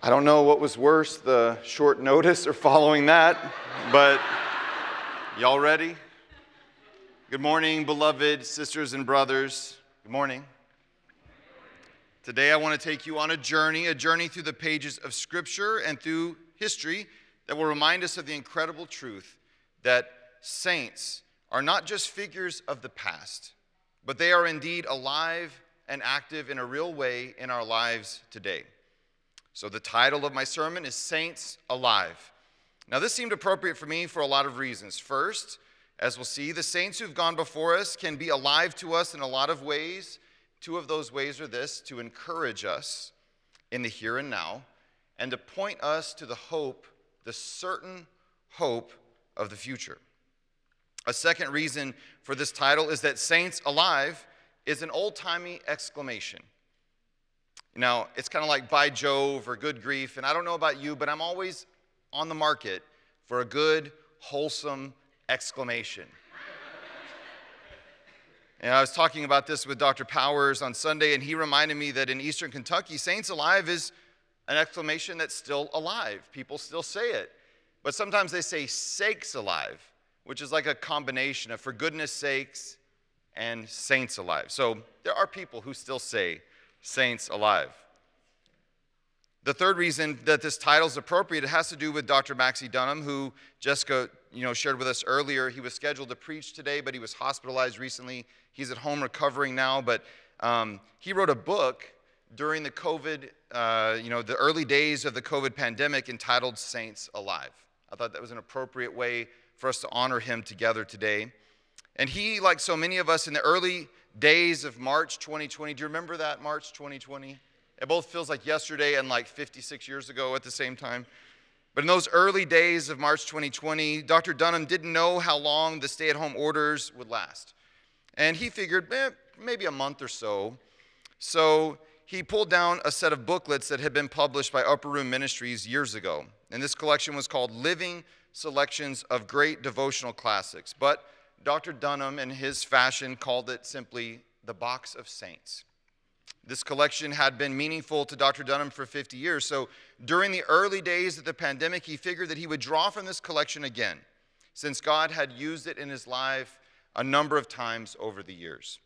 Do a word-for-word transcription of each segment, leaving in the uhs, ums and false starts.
I don't know what was worse, the short notice or following that, but y'all ready? Good morning, beloved sisters and brothers. Good morning. Today I want to take you on a journey, a journey through the pages of Scripture and through history that will remind us of the incredible truth that saints are not just figures of the past, but they are indeed alive and active in a real way in our lives today. So the title of my sermon is Saints Alive. Now this seemed appropriate for me for a lot of reasons. First, as we'll see, the saints who've gone before us can be alive to us in a lot of ways. Two of those ways are this, to encourage us in the here and now, and to point us to the hope, the certain hope of the future. A second reason for this title is that Saints Alive is an old-timey exclamation. Now, it's kind of like by Jove or good grief, and I don't know about you, but I'm always on the market for a good, wholesome exclamation. And I was talking about this with Doctor Powers on Sunday, and he reminded me that in Eastern Kentucky, Saints Alive is an exclamation that's still alive. People still say it. But sometimes they say sakes alive, which is like a combination of for goodness sakes and saints alive. So there are people who still say saints alive. The third reason that this title is appropriate, it has to do with Doctor Maxie Dunham, who Jessica you know, shared with us earlier. He was scheduled to preach today, but he was hospitalized recently. He's at home recovering now, but um, he wrote a book during the COVID, uh, you know, the early days of the COVID pandemic entitled Saints Alive. I thought that was an appropriate way for us to honor him together today. And he, like so many of us in the early days of March twenty twenty, do you remember that, March twenty twenty? It both feels like yesterday and like fifty-six years ago at the same time. But in those early days of March twenty twenty, Doctor Dunham didn't know how long the stay-at-home orders would last. And he figured, eh, maybe a month or so. So he pulled down a set of booklets that had been published by Upper Room Ministries years ago. And this collection was called Living Selections of Great Devotional Classics. But Doctor Dunham, in his fashion, called it simply the Box of Saints. This collection had been meaningful to Doctor Dunham for fifty years. So during the early days of the pandemic, he figured that he would draw from this collection again, since God had used it in his life a number of times over the years.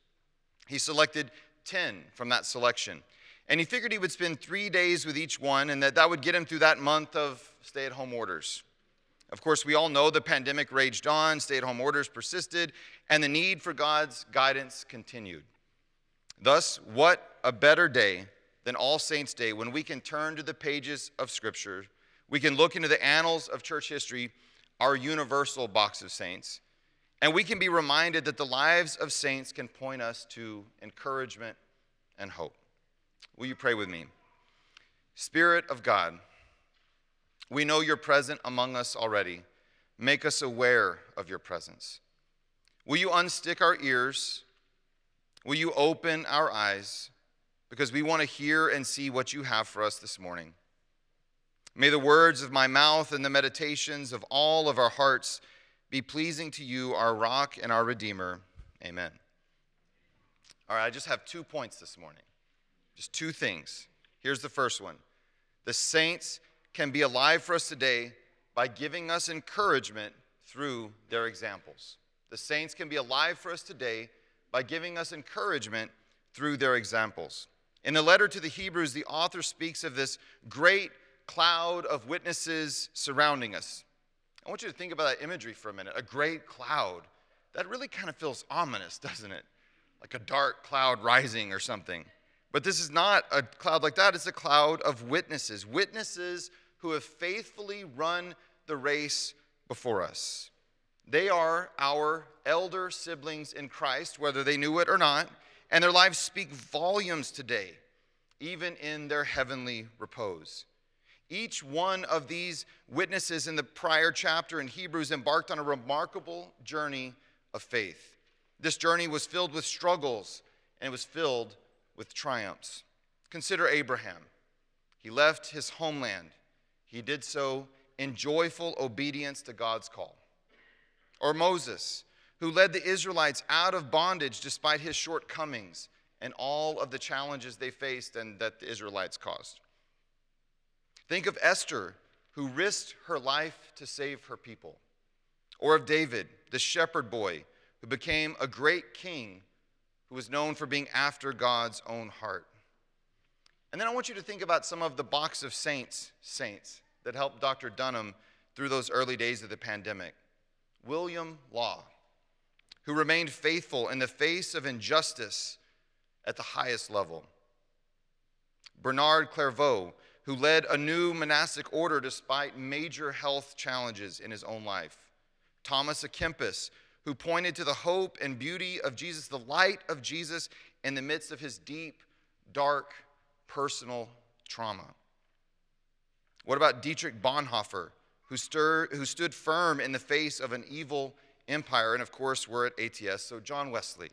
He selected ten from that selection. And he figured he would spend three days with each one, and that that would get him through that month of stay-at-home orders. Of course, we all know the pandemic raged on, stay-at-home orders persisted, and the need for God's guidance continued. Thus, what a better day than All Saints' Day, when we can turn to the pages of Scripture, we can look into the annals of church history, our universal box of saints, and we can be reminded that the lives of saints can point us to encouragement and hope. Will you pray with me? Spirit of God, we know you're present among us already. Make us aware of your presence. Will you unstick our ears? Will you open our eyes? Because we want to hear and see what you have for us this morning. May the words of my mouth and the meditations of all of our hearts be pleasing to you, our rock and our redeemer. Amen. All right, I just have two points this morning. Just two things. Here's the first one. The saints can be alive for us today by giving us encouragement through their examples. The saints can be alive for us today by giving us encouragement through their examples. In the letter to the Hebrews, the author speaks of this great cloud of witnesses surrounding us. I want you to think about that imagery for a minute. A great cloud. That really kind of feels ominous, doesn't it? Like a dark cloud rising or something. But this is not a cloud like that. It's a cloud of witnesses. Witnesses who have faithfully run the race before us. They are our elder siblings in Christ, whether they knew it or not, and their lives speak volumes today, even in their heavenly repose. Each one of these witnesses in the prior chapter in Hebrews embarked on a remarkable journey of faith. This journey was filled with struggles, and it was filled with triumphs. Consider Abraham. He left his homeland. He did so in joyful obedience to God's call. Or Moses, who led the Israelites out of bondage despite his shortcomings and all of the challenges they faced and that the Israelites caused. Think of Esther, who risked her life to save her people, or of David, the shepherd boy, who became a great king who was known for being after God's own heart. And then I want you to think about some of the box of saints, saints that helped Doctor Dunham through those early days of the pandemic. William Law, who remained faithful in the face of injustice at the highest level. Bernard Clairvaux, who led a new monastic order despite major health challenges in his own life. Thomas Akempis, who pointed to the hope and beauty of Jesus, the light of Jesus in the midst of his deep, dark, personal trauma. What about Dietrich Bonhoeffer, who, stir, who stood firm in the face of an evil empire? And of course, we're at A T S, so John Wesley,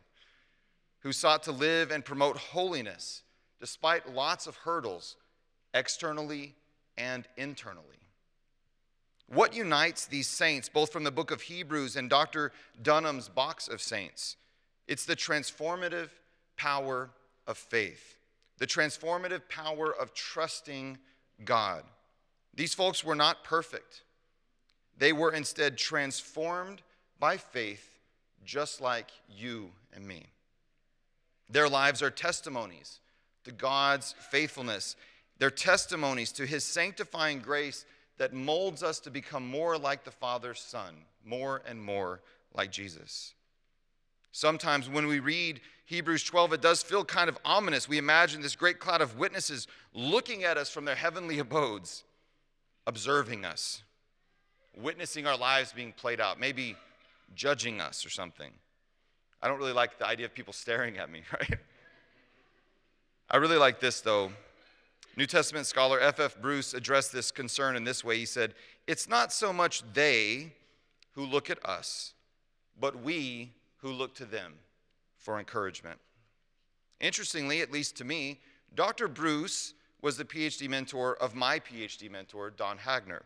who sought to live and promote holiness despite lots of hurdles, externally and internally. What unites these saints, both from the book of Hebrews and Doctor Dunham's box of saints? It's the transformative power of faith, the transformative power of trusting God. These folks were not perfect. They were instead transformed by faith, just like you and me. Their lives are testimonies to God's faithfulness. They're testimonies to his sanctifying grace that molds us to become more like the Father's Son, more and more like Jesus. Sometimes when we read Hebrews twelve, it does feel kind of ominous. We imagine this great cloud of witnesses looking at us from their heavenly abodes, observing us, witnessing our lives being played out, maybe judging us or something. I don't really like the idea of people staring at me, right? I really like this, though. New Testament scholar F F Bruce addressed this concern in this way. He said, "It's not so much they who look at us, but we who look to them for encouragement." Interestingly, at least to me, Doctor Bruce was the P H D mentor of my P H D mentor, Don Hagner.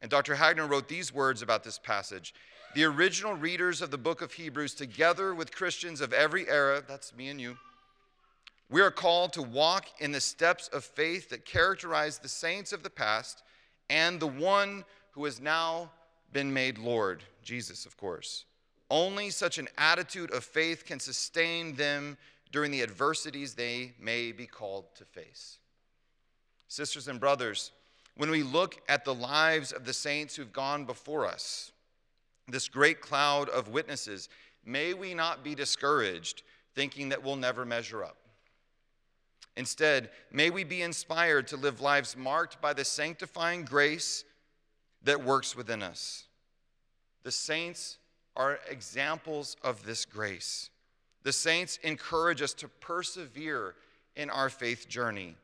And Doctor Hagner wrote these words about this passage. The original readers of the book of Hebrews, together with Christians of every era, that's me and you, we are called to walk in the steps of faith that characterize the saints of the past and the one who has now been made Lord, Jesus, of course. Only such an attitude of faith can sustain them during the adversities they may be called to face. Sisters and brothers, when we look at the lives of the saints who've gone before us, this great cloud of witnesses, may we not be discouraged, thinking that we'll never measure up. Instead, may we be inspired to live lives marked by the sanctifying grace that works within us. The saints are examples of this grace. The saints encourage us to persevere in our faith journey.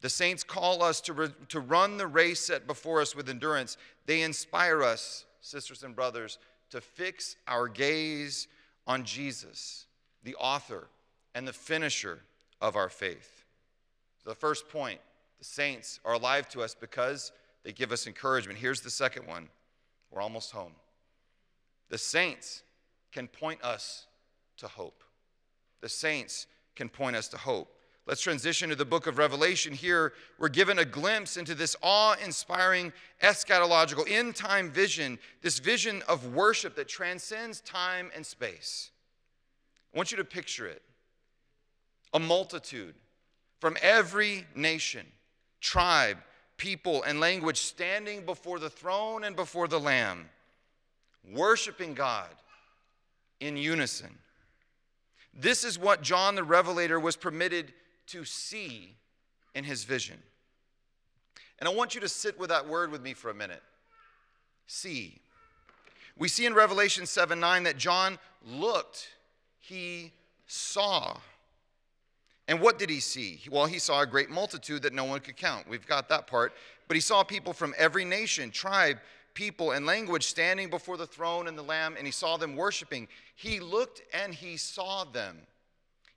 The saints call us to, re- to run the race set before us with endurance. They inspire us, sisters and brothers, to fix our gaze on Jesus, the author and the finisher of our faith. So the first point, the saints are alive to us because they give us encouragement. Here's the second one. We're almost home. The saints can point us to hope. The saints can point us to hope. Let's transition to the book of Revelation. Here, we're given a glimpse into this awe-inspiring eschatological end-time vision, this vision of worship that transcends time and space. I want you to picture it. A multitude from every nation, tribe, people, and language standing before the throne and before the Lamb, worshiping God in unison. This is what John the Revelator was permitted to see in his vision. And I want you to sit with that word with me for a minute. See. We see in Revelation seven nine that John looked, he saw. And what did he see? Well, he saw a great multitude that no one could count. We've got that part. But he saw people from every nation, tribe, people, and language standing before the throne and the Lamb, and he saw them worshiping. He looked and he saw them.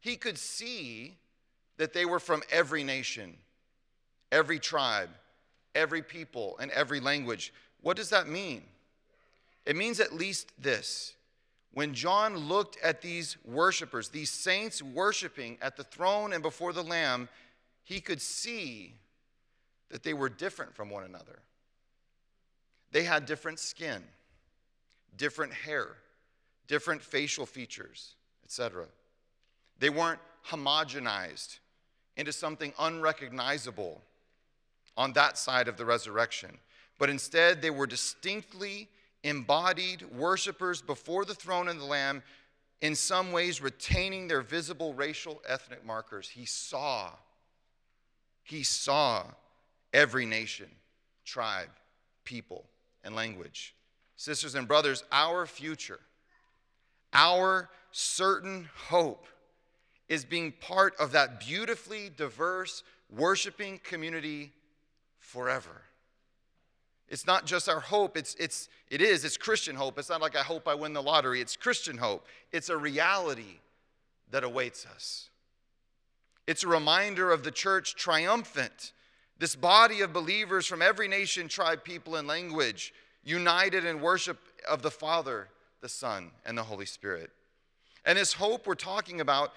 He could see that they were from every nation, every tribe, every people, and every language. What does that mean? It means at least this. When John looked at these worshipers, these saints worshiping at the throne and before the Lamb, he could see that they were different from one another. They had different skin, different hair, different facial features, et cetera. They weren't homogenized into something unrecognizable on that side of the resurrection, but instead they were distinctly embodied worshipers before the throne and the Lamb, in some ways retaining their visible racial ethnic markers. He saw, he saw every nation, tribe, people, and language. Sisters and brothers, our future, our certain hope is being part of that beautifully diverse, worshiping community forever. It's not just our hope, it's, it's, it is, it's Christian hope. It's not like I hope I win the lottery, it's Christian hope. It's a reality that awaits us. It's a reminder of the church triumphant, this body of believers from every nation, tribe, people, and language, united in worship of the Father, the Son, and the Holy Spirit. And this hope we're talking about,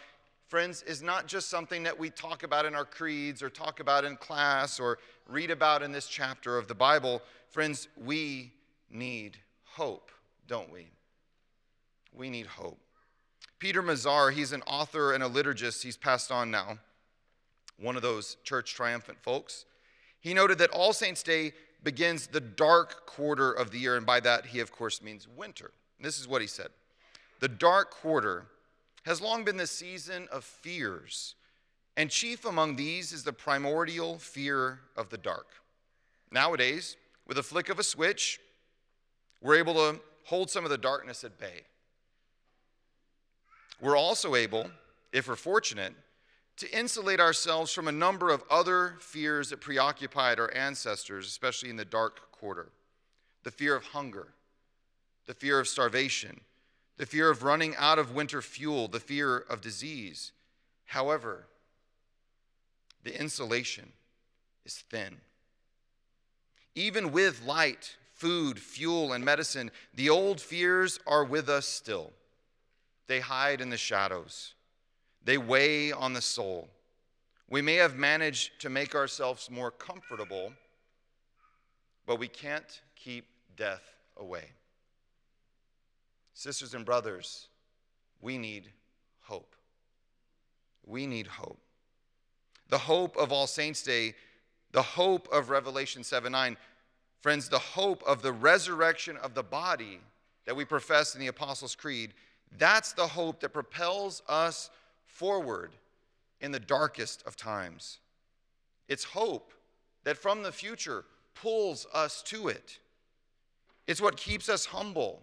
friends, is not just something that we talk about in our creeds or talk about in class or read about in this chapter of the Bible. Friends, we need hope, don't we? We need hope. Peter Mazar, he's an author and a liturgist. He's passed on now, one of those church triumphant folks. He noted that All Saints' Day begins the dark quarter of the year, and by that he, of course, means winter. And this is what he said. The dark quarter has long been the season of fears, and chief among these is the primordial fear of the dark. Nowadays, with a flick of a switch, we're able to hold some of the darkness at bay. We're also able, if we're fortunate, to insulate ourselves from a number of other fears that preoccupied our ancestors, especially in the dark quarter. The fear of hunger, the fear of starvation, the fear of running out of winter fuel, the fear of disease. However, the insulation is thin. Even with light, food, fuel, and medicine, the old fears are with us still. They hide in the shadows. They weigh on the soul. We may have managed to make ourselves more comfortable, but we can't keep death away. Sisters and brothers, we need hope. We need hope. The hope of All Saints' Day, the hope of Revelation seven nine, friends, the hope of the resurrection of the body that we profess in the Apostles' Creed, that's the hope that propels us forward in the darkest of times. It's hope that from the future pulls us to it. It's what keeps us humble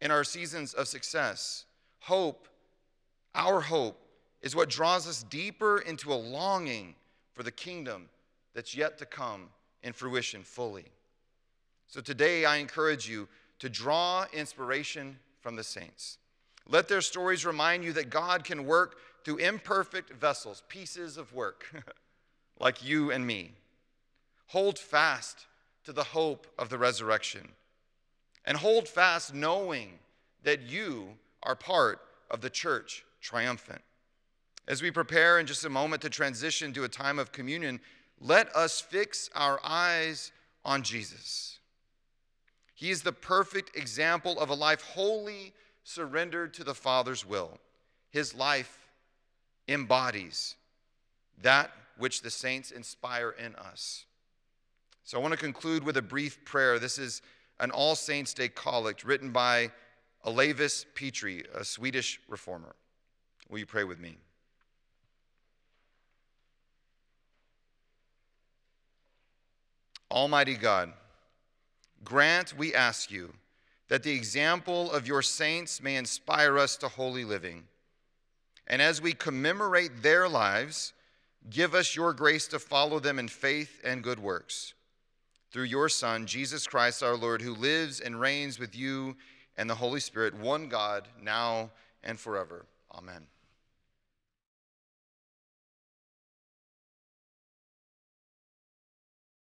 in our seasons of success. Hope, our hope, is what draws us deeper into a longing for the kingdom that's yet to come in fruition fully. So today I encourage you to draw inspiration from the saints. Let their stories remind you that God can work through imperfect vessels, pieces of work, like you and me. Hold fast to the hope of the resurrection, and hold fast knowing that you are part of the church triumphant. As we prepare in just a moment to transition to a time of communion, let us fix our eyes on Jesus. He is the perfect example of a life wholly surrendered to the Father's will. His life embodies that which the saints inspire in us. So I want to conclude with a brief prayer. This is an All Saints' Day collect written by Olavus Petri, a Swedish reformer. Will you pray with me? Almighty God, grant, we ask you, that the example of your saints may inspire us to holy living. And as we commemorate their lives, give us your grace to follow them in faith and good works. Through your Son, Jesus Christ, our Lord, who lives and reigns with you and the Holy Spirit, one God, now and forever. Amen.